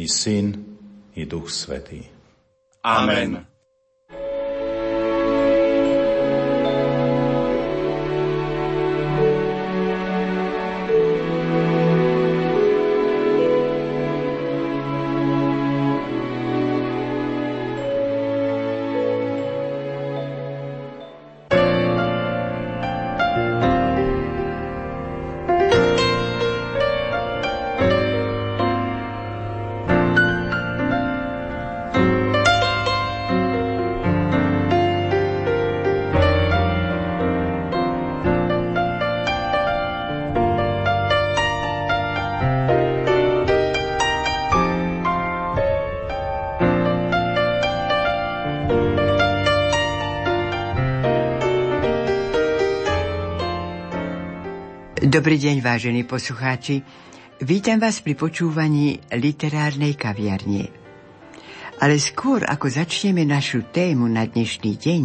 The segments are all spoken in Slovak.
i Syn, i Duch Svätý. Amen. Dobrý deň, vážení poslucháči. Vítam vás pri počúvaní literárnej kaviarne. Ale skôr, ako začneme našu tému na dnešný deň,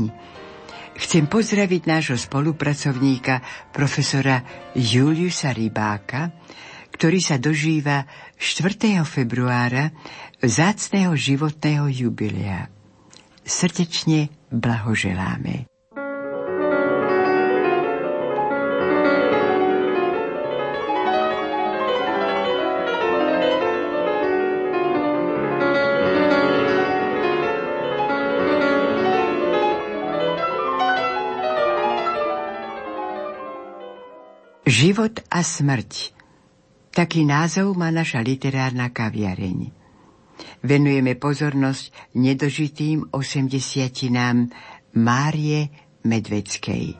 chcem pozdraviť nášho spolupracovníka, profesora Juliusa Rybáka, ktorý sa dožíva 4. februára vzácneho životného jubilea. Srdečne blahoželáme. Život a smrť. Taký názov má naša literárna kaviareň. Venujeme pozornosť nedožitým 80-tinám Márie Medveckej.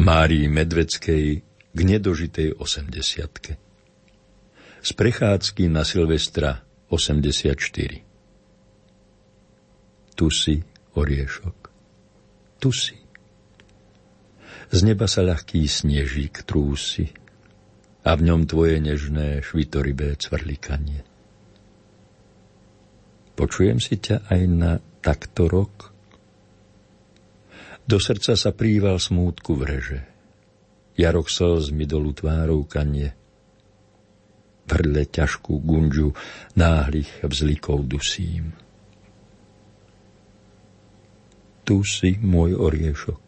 Márii Medveckej k nedožitej 80-tke. Z prechádzky na Silvestra 84. Tu si, oriešok, tu si. Z neba sa ľahký snežík trúsi a v ňom tvoje nežné švitorybé cvrlikanie. Počujem si ťa aj na takto rok. Do srdca sa príval smútku vreže. Jarok slz mi dolu tvárou kanie. V hrdle ťažkú gundžu náhlych vzlikov dusím. Tu si, môj oriešok.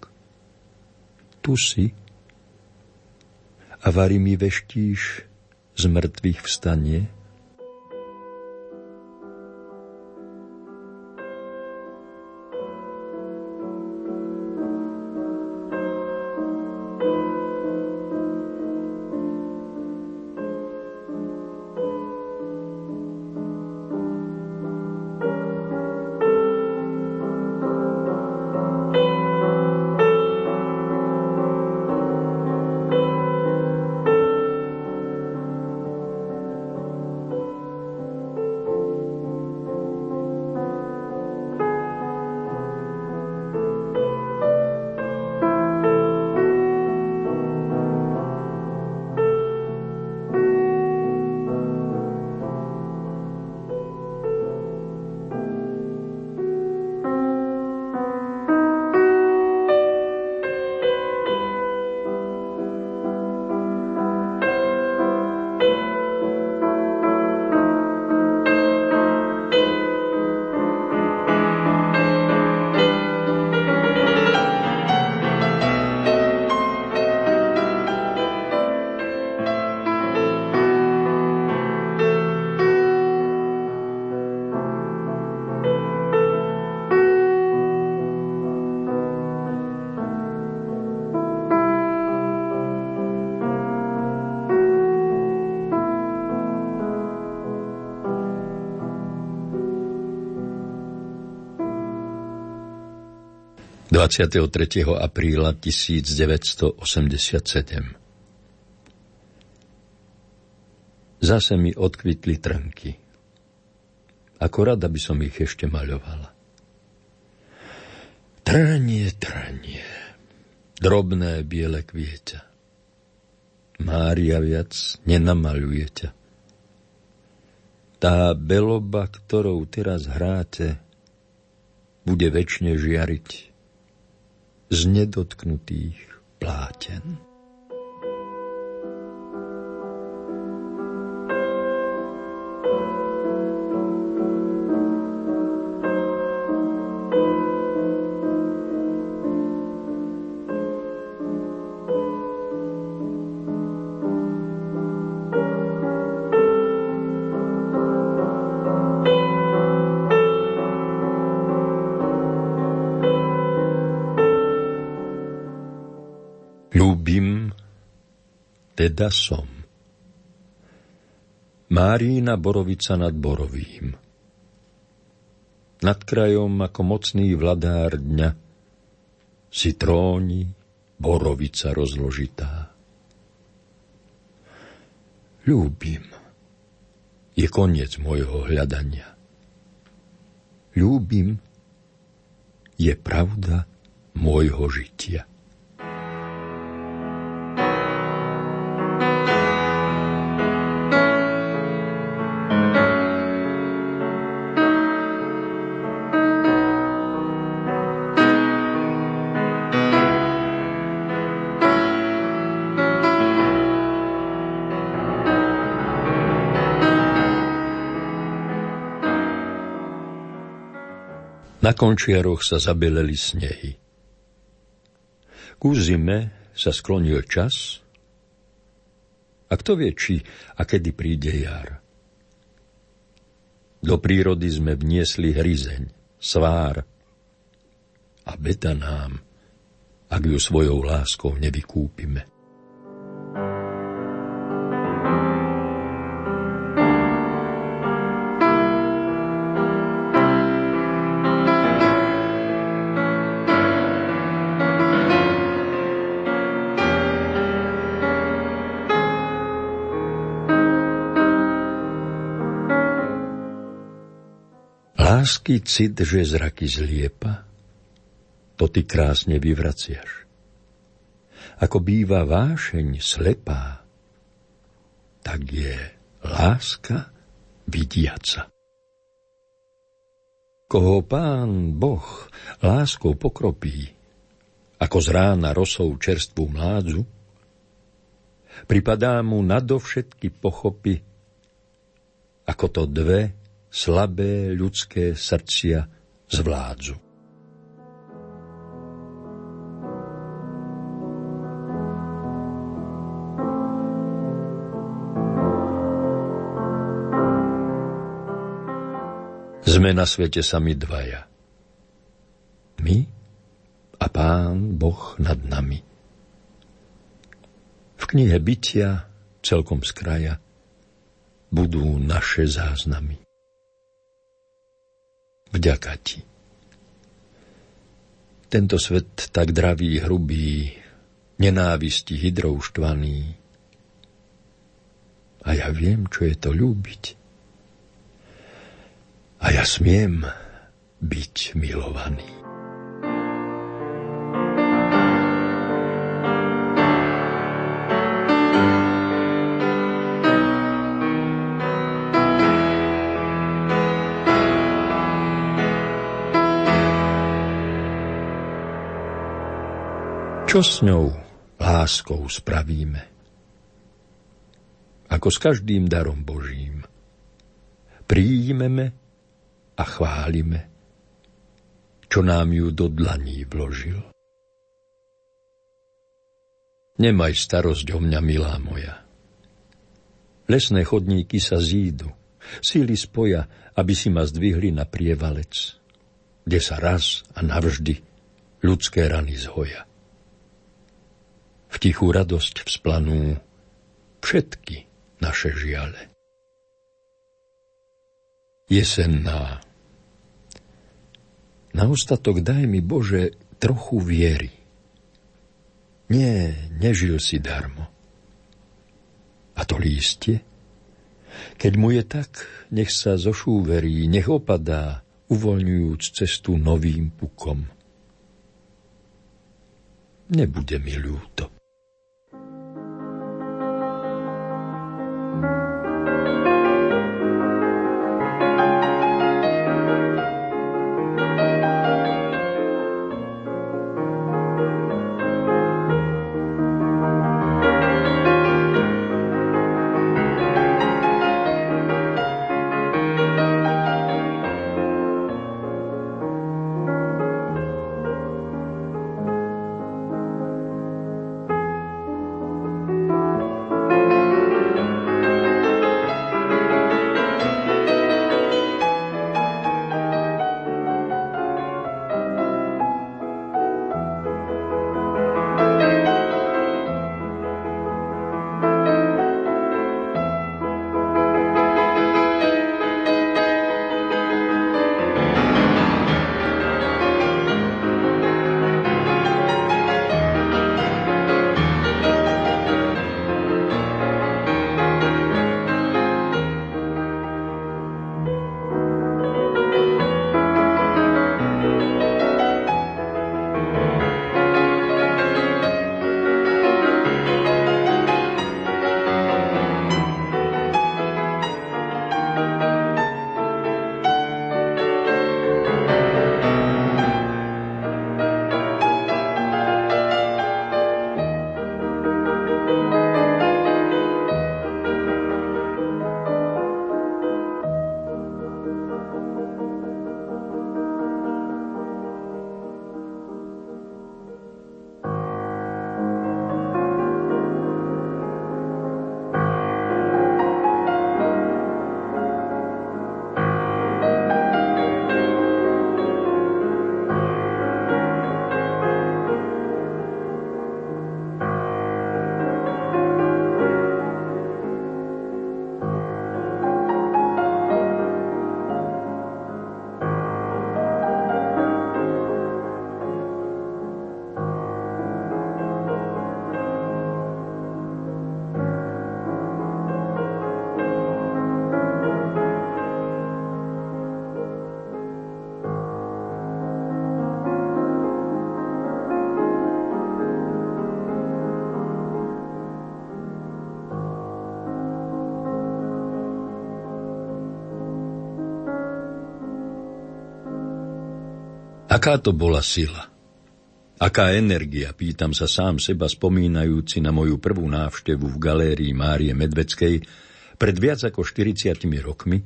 Tu si. A vari mi veštíš z mŕtvych vstanie. 23. apríla 1987. Zase mi odkvitli trnky. Ako rada by som ich ešte maľovala. Trnie, drobné biele kvieťa. Mária, viac nenamaľuje ťa. Tá beloba, ktorou teraz hráte, bude večne žiariť z nedotknutých pláten. Ľúbim, teda som. Márína borovica nad borovým. Nad krajom ako mocný vladár dňa si tróni borovica rozložitá. Ľúbim, je koniec mojho hľadania. Ľúbim, je pravda mojho žitia. Na končiaroch sa zabeleli snehy. Ku zime sa sklonil čas a kto vie, či a kedy príde jar. Do prírody sme vniesli hryzeň, svár a beda nám, ak ju svojou láskou nevykúpime. Lásky cit, že zraky zliepa, to ty krásne vyvraciaš. Ako býva vášeň slepá, tak je láska vidiaca. Koho Pán Boh láskou pokropí, ako z rána rosou čerstvú mládzu, pripadá mu nadovšetky pochopy, ako to dve slabé ľudské srdcia zvládzu. Sme na svete sami dvaja. My a Pán Boh nad nami. V knihe bytia, celkom z kraja, budú naše záznamy. Vďaka ti. Tento svet tak dravý, hrubý, nenávisti hydrou štvaný. A ja viem, čo je to ľúbiť. A ja smiem byť milovaný. Čo s ňou láskou spravíme? Ako s každým darom Božím. Prijímeme a chválime, čo nám ju do dlaní vložil. Nemaj starosť o mňa, milá moja. Lesné chodníky sa zídu, síly spoja, aby si ma zdvihli na prievalec, kde sa raz a navždy ľudské rany zhoja. V tichú radosť vzplanú všetky naše žiale. Jesenná. Na ostatok daj mi, Bože, trochu viery. Nie, nežil si darmo. A to lístie? Keď mu je tak, nech sa zošúverí, nech opadá, uvoľňujúc cestu novým pukom. Nebude mi ľúto. Aká to bola sila? Aká energia, pýtam sa sám seba, spomínajúci na moju prvú návštevu v galérii Márie Medveckej pred viac ako 40 rokmi,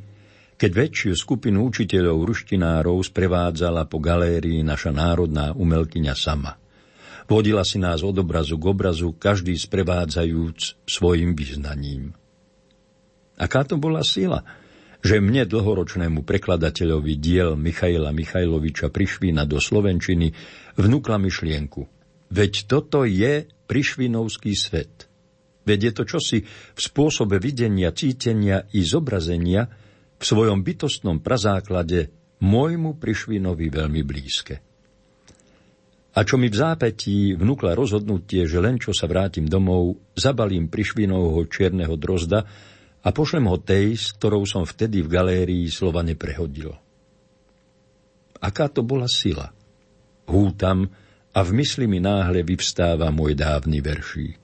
keď väčšiu skupinu učiteľov ruštinárov sprevádzala po galérii naša národná umelkyňa sama. Vodila si nás od obrazu k obrazu, každý sprevádzajúc svojim vyznaním. Aká to bola sila? Že mne, dlhoročnému prekladateľovi diel Michaela Michajloviča Prišvina do slovenčiny, vnúkla myšlienku. Veď toto je prišvinovský svet. Veď je to čosi v spôsobe videnia, cítenia i zobrazenia v svojom bytostnom prazáklade môjmu Prišvinovi veľmi blízke. A čo mi v zápätí vnúkla rozhodnutie, že len čo sa vrátim domov, zabalím Prišvinovho čierneho drozda a pošlem ho tej, s ktorou som vtedy v galérii slova neprehodil. Aká to bola sila? Hútam a v mysli mi náhle vyvstáva môj dávny veršík.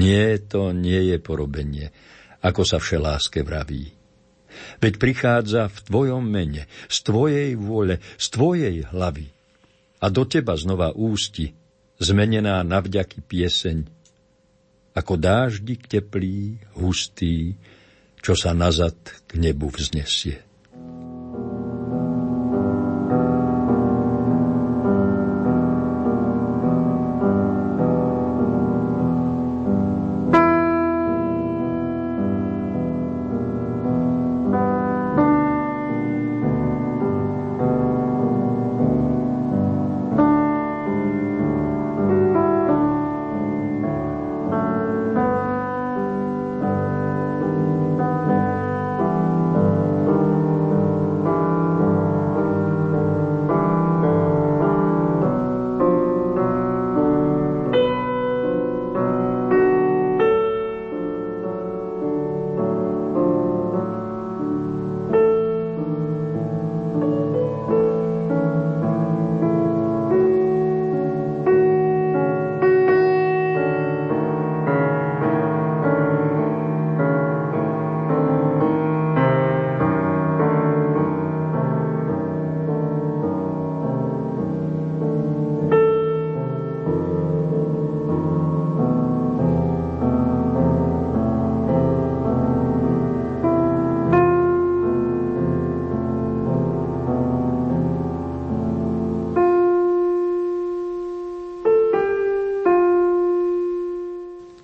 Nie, to nie je porobenie, ako sa všeláske vraví. Veď prichádza v tvojom mene, z tvojej vôle, z tvojej hlavy. A do teba znova ústi, zmenená na vďaky pieseň, ako dáždik teplý, hustý, čo sa nazad k nebu vznesie.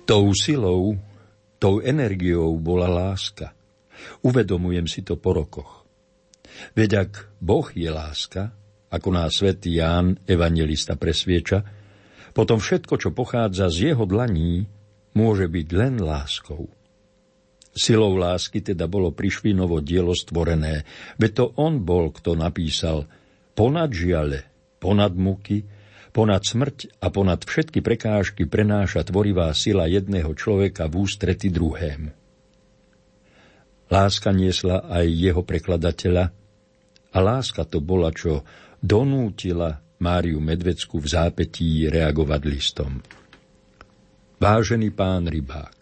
Tou silou, tou energiou bola láska. Uvedomujem si to po rokoch. Veď ak Boh je láska, ako nás svätý Ján evanjelista presvieča, potom všetko, čo pochádza z jeho dlaní, môže byť len láskou. Silou lásky teda bolo Prišvinovo dielo stvorené, veď to on bol, kto napísal ponad žiale, ponad muky, ponad smrť a ponad všetky prekážky prenáša tvorivá sila jedného človeka v ústrety druhému. Láska niesla aj jeho prekladateľa a láska to bola, čo donútila Máriu Medveckú v zápätí reagovať listom. Vážený pán Rybák,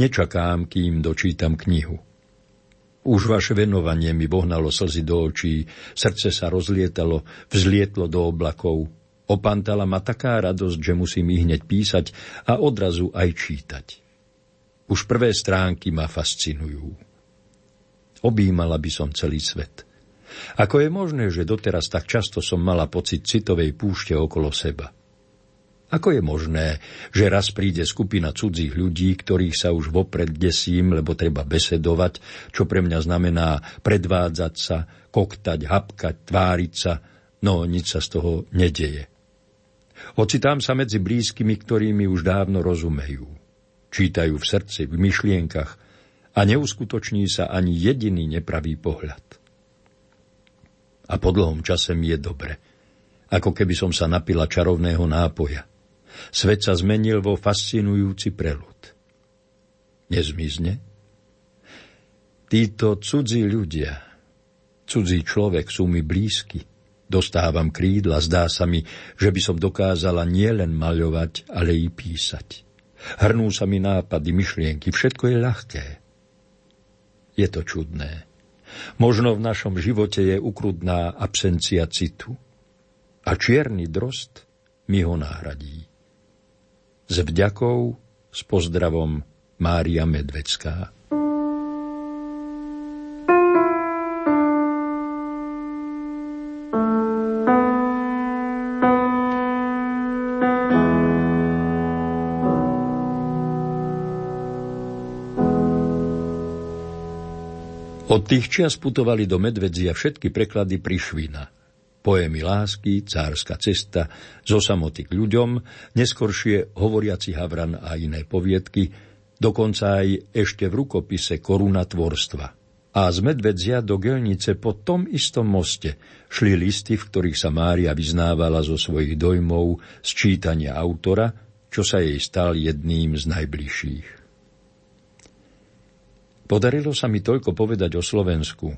nečakám, kým dočítam knihu. Už vaše venovanie mi vohnalo slzy do očí, srdce sa rozlietalo, vzlietlo do oblakov. Opantala ma taká radosť, že musím ich hneď písať a odrazu aj čítať. Už prvé stránky ma fascinujú. Objímala by som celý svet. Ako je možné, že doteraz tak často som mala pocit citovej púšte okolo seba? Ako je možné, že raz príde skupina cudzích ľudí, ktorých sa už vopred desím, lebo treba besedovať, čo pre mňa znamená predvádzať sa, koktať, hapkať, tváriť sa, no nič sa z toho nedeje. Ocitám sa medzi blízkymi, ktorými už dávno rozumejú. Čítajú v srdci, v myšlienkach a neuskutoční sa ani jediný nepravý pohľad. A po dlhom čase mi je dobre, ako keby som sa napila čarovného nápoja. Svet sa zmenil vo fascinujúci preľud. Nezmizne? Títo cudzí ľudia, cudzí človek sú mi blízky. Dostávam krídla, zdá sa mi, že by som dokázala nielen maľovať, ale i písať. Hrnú sa mi nápady, myšlienky, všetko je ľahké. Je to čudné. Možno v našom živote je ukrutná absencia citu. A čierny drost mi ho nahradí. S vďakou, s pozdravom, Mária Medvecká. Od tých čias putovali do Medvedzia všetky preklady Prišvina. Poémy lásky, Cárska cesta, Zo samoty k ľuďom, neskoršie Hovoriaci havran a iné poviedky, dokonca aj Ešte v rukopise Koruna tvorstva. A z Medvedzia do Gelnice po tom istom moste šli listy, v ktorých sa Mária vyznávala zo svojich dojmov z čítania autora, čo sa jej stal jedným z najbližších. Podarilo sa mi toľko povedať o Slovensku,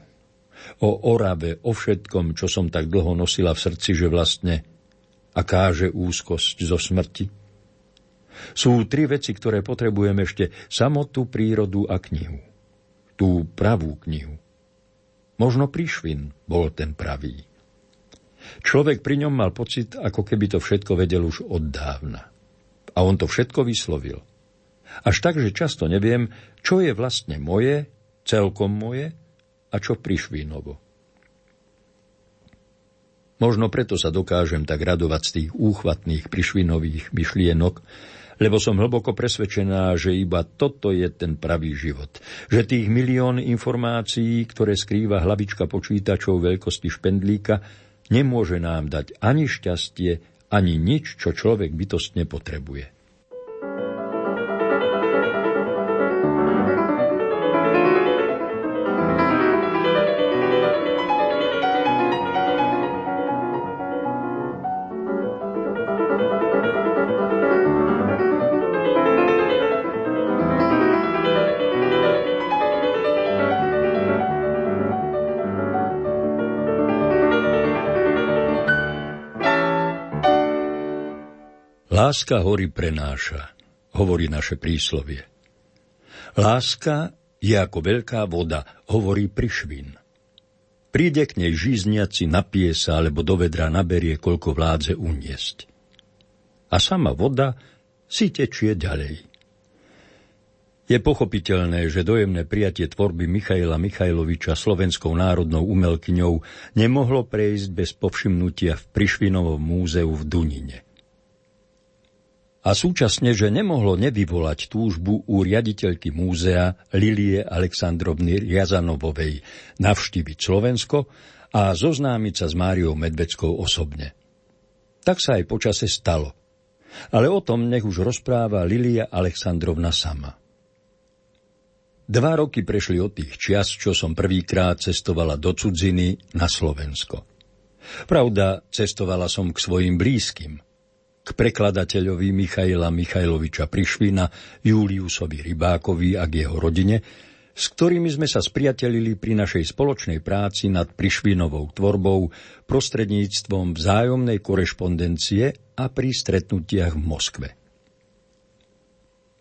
o Orave, o všetkom, čo som tak dlho nosila v srdci, že vlastne a káže úzkosť zo smrti. Sú tri veci, ktoré potrebujem ešte: samotu, prírodu a knihu. Tú pravú knihu. Možno Prišvin bol ten pravý. Človek pri ňom mal pocit, ako keby to všetko vedel už od dávna. A on to všetko vyslovil. Až tak, že často neviem, čo je vlastne moje, celkom moje, a čo Prišvinovo. Možno preto sa dokážem tak radovať z tých úchvatných Prišvinových myšlienok, lebo som hlboko presvedčená, že iba toto je ten pravý život. Že tých milión informácií, ktoré skrýva hlavička počítačov veľkosti špendlíka, nemôže nám dať ani šťastie, ani nič, čo človek bytostne potrebuje. Láska hory prenáša, hovorí naše príslovie. Láska je ako veľká voda, hovorí Prišvin. Príde k nej žízniaci, napije sa, alebo do vedra naberie, koľko vládze uniesť. A sama voda si tečie ďalej. Je pochopiteľné, že dojemné prijatie tvorby Michaela Michajloviča slovenskou národnou umelkyňou nemohlo prejsť bez povšimnutia v Prišvinovom múzeu v Dunine. a súčasne, že nemohlo nevyvolať túžbu u riaditeľky múzea Lilie Aleksandrovny Riazanovovej navštíviť Slovensko a zoznámiť sa s Máriou Medveckou osobne. Tak sa aj počase stalo. Ale o tom nech už rozpráva Lilia Aleksandrovna sama. 2 roky prešli od tých čias, čo som prvýkrát cestovala do cudziny na Slovensko. Pravda, cestovala som k svojim blízkym, k prekladateľovi Michaela Michajloviča Prišvina, Juliusovi Rybákovi a k jeho rodine, s ktorými sme sa spriatelili pri našej spoločnej práci nad Prišvinovou tvorbou prostredníctvom vzájomnej korešpondencie a pri stretnutiach v Moskve.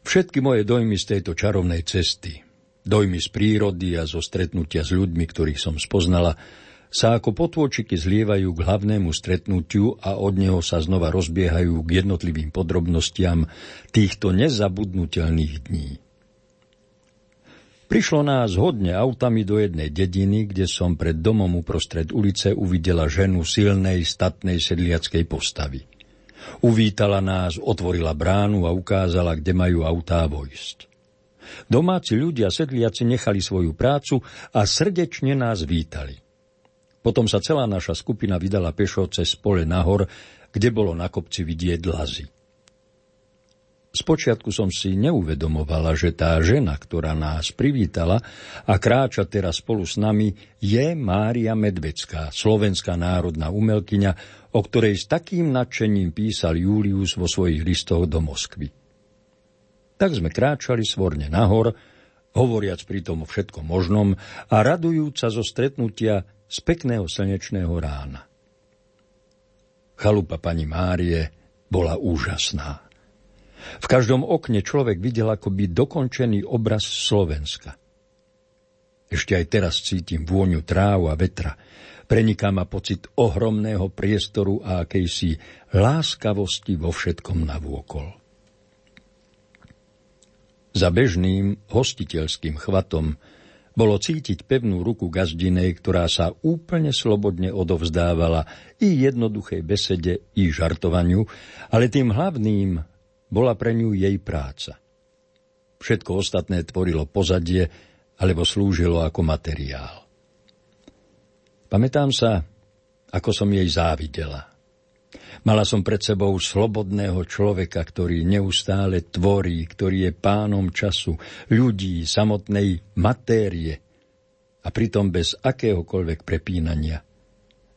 Všetky moje dojmy z tejto čarovnej cesty, dojmy z prírody a zo stretnutia s ľuďmi, ktorých som spoznala, sa ako potôčiky zlievajú k hlavnému stretnutiu a od neho sa znova rozbiehajú k jednotlivým podrobnostiam týchto nezabudnutelných dní. Prišlo nás hodne autami do jednej dediny, kde som pred domom uprostred ulice uvidela ženu silnej, statnej sedliackej postavy. Uvítala nás, otvorila bránu a ukázala, kde majú autá vojsť. Domáci ľudia sedliaci nechali svoju prácu a srdečne nás vítali. Potom sa celá naša skupina vydala pešo cez pole nahor, kde bolo na kopci vidieť lazy. Spočiatku som si neuvedomovala, že tá žena, ktorá nás privítala a kráča teraz spolu s nami, je Mária Medvecká, slovenská národná umelkyňa, o ktorej s takým nadšením písal Julius vo svojich listoch do Moskvy. Tak sme kráčali svorne nahor, hovoriac pritom o všetkom možnom a radujúc sa zo stretnutia z pekného slnečného rána. Chalupa pani Márie bola úžasná. V každom okne človek videl akoby dokončený obraz Slovenska. Ešte aj teraz cítim vôňu tráv a vetra. Preniká ma pocit ohromného priestoru a akejsi láskavosti vo všetkom navôkol. Za bežným hostiteľským chvatom bolo cítiť pevnú ruku gazdinej, ktorá sa úplne slobodne odovzdávala i jednoduchej besede, i žartovaniu, ale tým hlavným bola pre ňu jej práca. Všetko ostatné tvorilo pozadie, alebo slúžilo ako materiál. Pamätám sa, ako som jej závidela. Mala som pred sebou slobodného človeka, ktorý neustále tvorí, ktorý je pánom času, ľudí, samotnej matérie a pritom bez akéhokoľvek prepínania,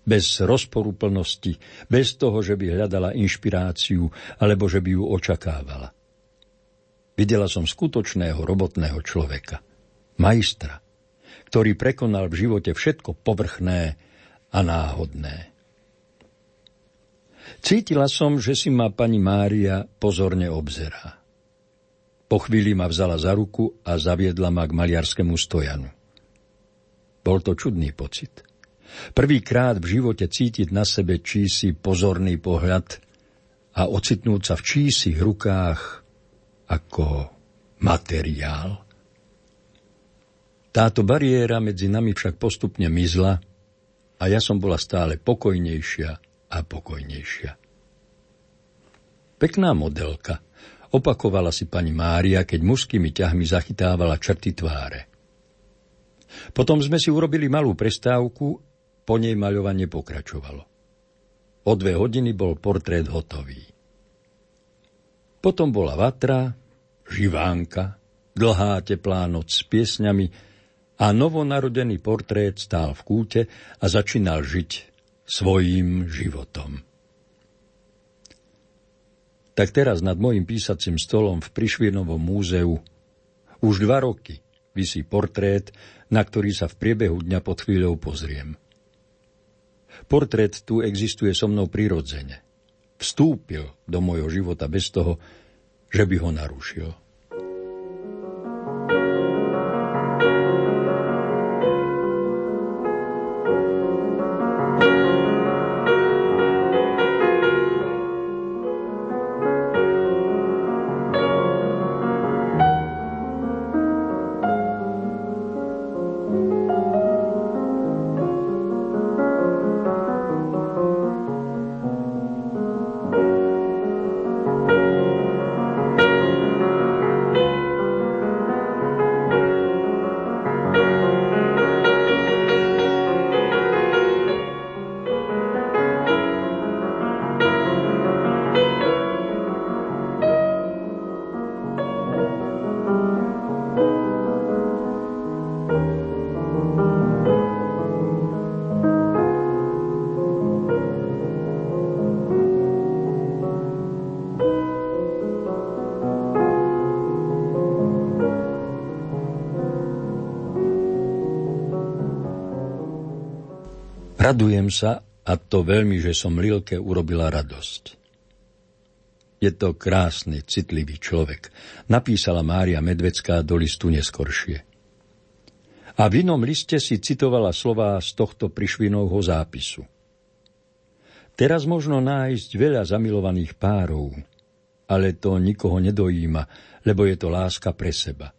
bez rozporuplnosti, bez toho, že by hľadala inšpiráciu alebo že by ju očakávala. Videla som skutočného robotného človeka, majstra, ktorý prekonal v živote všetko povrchné a náhodné. Cítila som, že si ma pani Mária pozorne obzerá. Po chvíli ma vzala za ruku a zaviedla ma k maliarskému stojanu. Bol to čudný pocit. Prvýkrát v živote cítiť na sebe čísi pozorný pohľad a ocitnúť sa v čísich rukách ako materiál. Táto bariéra medzi nami však postupne mizla a ja som bola stále pokojnejšia a pokojnejšia. Pekná modelka, opakovala si pani Mária, keď mužskými ťahmi zachytávala črty tváre. Potom sme si urobili malú prestávku, po nej maľovanie pokračovalo. O 2 hodiny bol portrét hotový. Potom bola vatra, živánka, dlhá teplá noc s piesňami a novonarodený portrét stál v kúte a začínal žiť svojím životom. Tak teraz nad mojím písacím stolom v Prišvinovom múzeu už 2 roky visí portrét, na ktorý sa v priebehu dňa pod chvíľou pozriem. Portrét tu existuje so mnou prirodzene. Vstúpil do mojho života bez toho, že by ho narušil. Radujem sa, a to veľmi, že som Lilke urobila radosť. Je to krásny, citlivý človek, napísala Mária Medvecká do listu neskoršie. A v inom liste si citovala slová z tohto Prišvinovho zápisu. Teraz možno nájsť veľa zamilovaných párov, ale to nikoho nedojíma, lebo je to láska pre seba.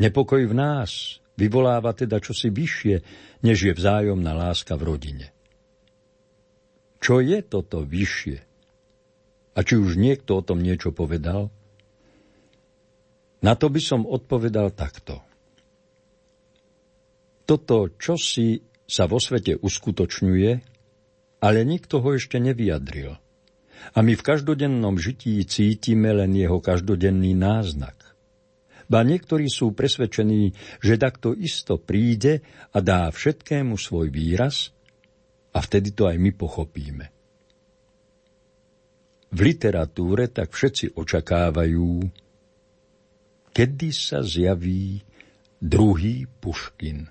Nepokoj v nás vyvoláva teda čosi vyššie, než je vzájomná láska v rodine. Čo je toto vyššie? A či už niekto o tom niečo povedal? Na to by som odpovedal takto. Toto čosi sa vo svete uskutočňuje, ale nikto ho ešte nevyjadril. A my v každodennom žití cítime len jeho každodenný náznak. Ba niektorí sú presvedčení, že takto isto príde a dá všetkému svoj výraz a vtedy to aj my pochopíme. V literatúre tak všetci očakávajú, kedy sa zjaví druhý Puškin.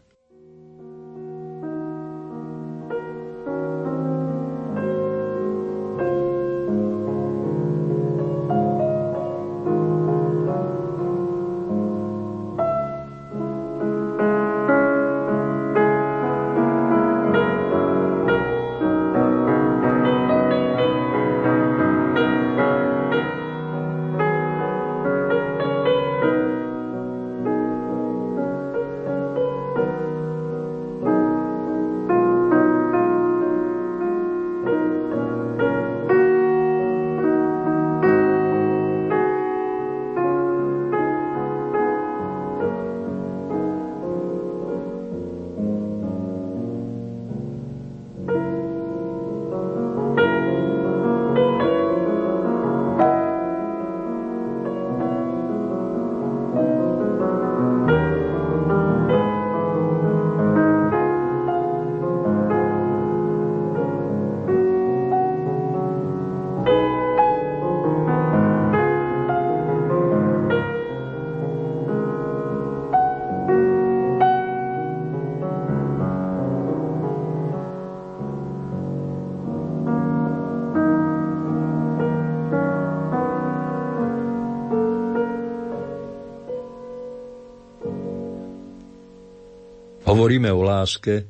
Hovoríme o láske,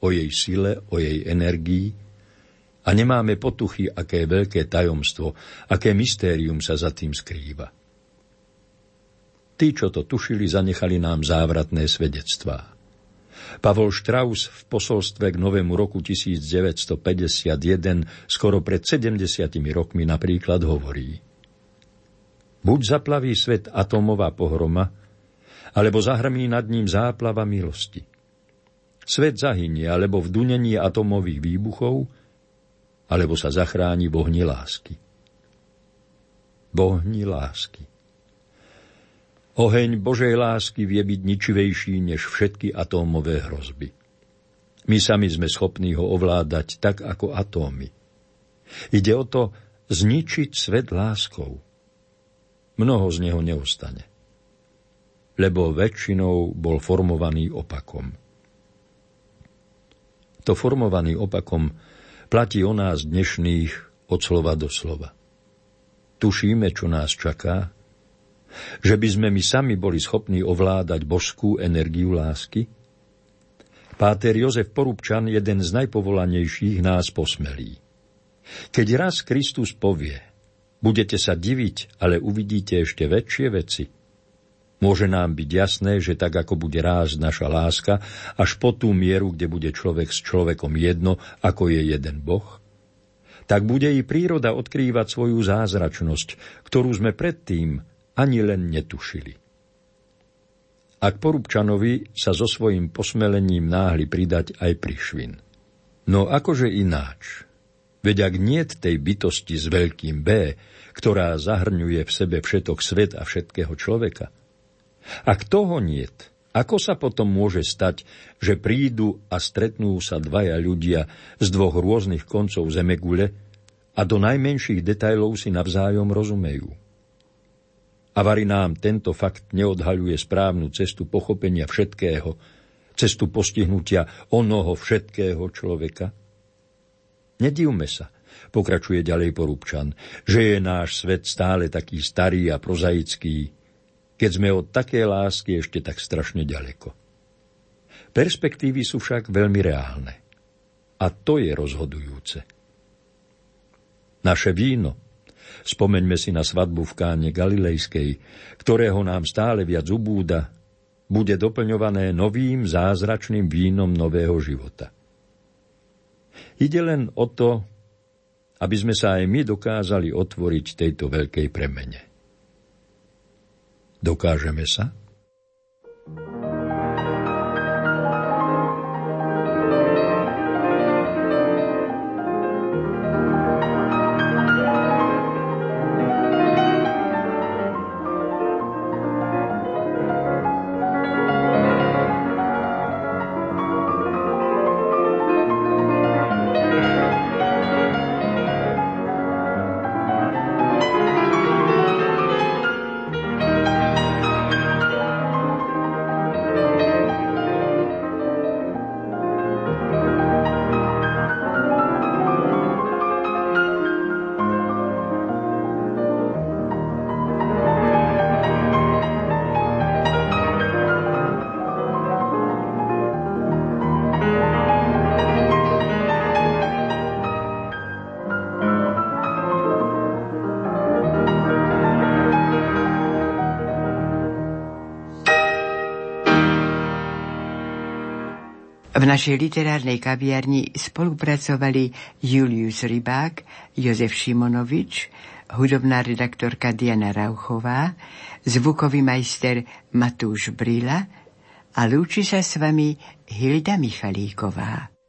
o jej sile, o jej energii a nemáme potuchy, aké veľké tajomstvo, aké mystérium sa za tým skrýva. Tí, čo to tušili, zanechali nám závratné svedectvá. Pavel Strauss v posolstve k novému roku 1951, skoro pred 70 rokmi napríklad hovorí: Buď zaplaví svet atómová pohroma, alebo zahrmí nad ním záplava milosti. Svet zahynie alebo v dunení atomových výbuchov, alebo sa zachráni v ohni lásky. V ohni lásky. Oheň Božej lásky vie byť ničivejší než všetky atómové hrozby. My sami sme schopní ho ovládať tak ako atómy. Ide o to zničiť svet láskou. Mnoho z neho neostane, lebo väčšinou bol formovaný opakom. To formovaný opakom platí o nás dnešných od slova do slova. Tušíme, čo nás čaká? Že by sme my sami boli schopní ovládať božskú energiu lásky? Páter Jozef Porubčan, jeden z najpovolanejších, nás posmelí. Keď raz Kristus povie, budete sa diviť, ale uvidíte ešte väčšie veci, môže nám byť jasné, že tak, ako bude rásť naša láska, až po tú mieru, kde bude človek s človekom jedno, ako je jeden Boh, tak bude i príroda odkrývať svoju zázračnosť, ktorú sme predtým ani len netušili. A k Porubčanovi sa so svojím posmelením náhli pridať aj Prišvin. No akože ináč? Veď ak niet tej bytosti s veľkým B, ktorá zahrňuje v sebe všetok svet a všetkého človeka, ak toho niet, ako sa potom môže stať, že prídu a stretnú sa dvaja ľudia z dvoch rôznych koncov zemegule a do najmenších detailov si navzájom rozumejú? Avari nám tento fakt neodhaľuje správnu cestu pochopenia všetkého, cestu postihnutia onoho všetkého človeka? Nedivme sa, pokračuje ďalej Porubčan, že je náš svet stále taký starý a prozaický, keď sme od takej lásky ešte tak strašne ďaleko. Perspektívy sú však veľmi reálne. A to je rozhodujúce. Naše víno, spomeňme si na svadbu v Káne Galilejskej, ktorého nám stále viac ubúda, bude doplňované novým zázračným vínom nového života. Ide len o to, aby sme sa aj my dokázali otvoriť tejto veľkej premene. Dokážeme sa? V našej literárnej kaviarni spolupracovali Julius Rybák, Jozef Šimonovič, hudobná redaktorka Diana Rauchová, zvukový majster Matúš Brila a lúči sa s vami Hilda Michalíková.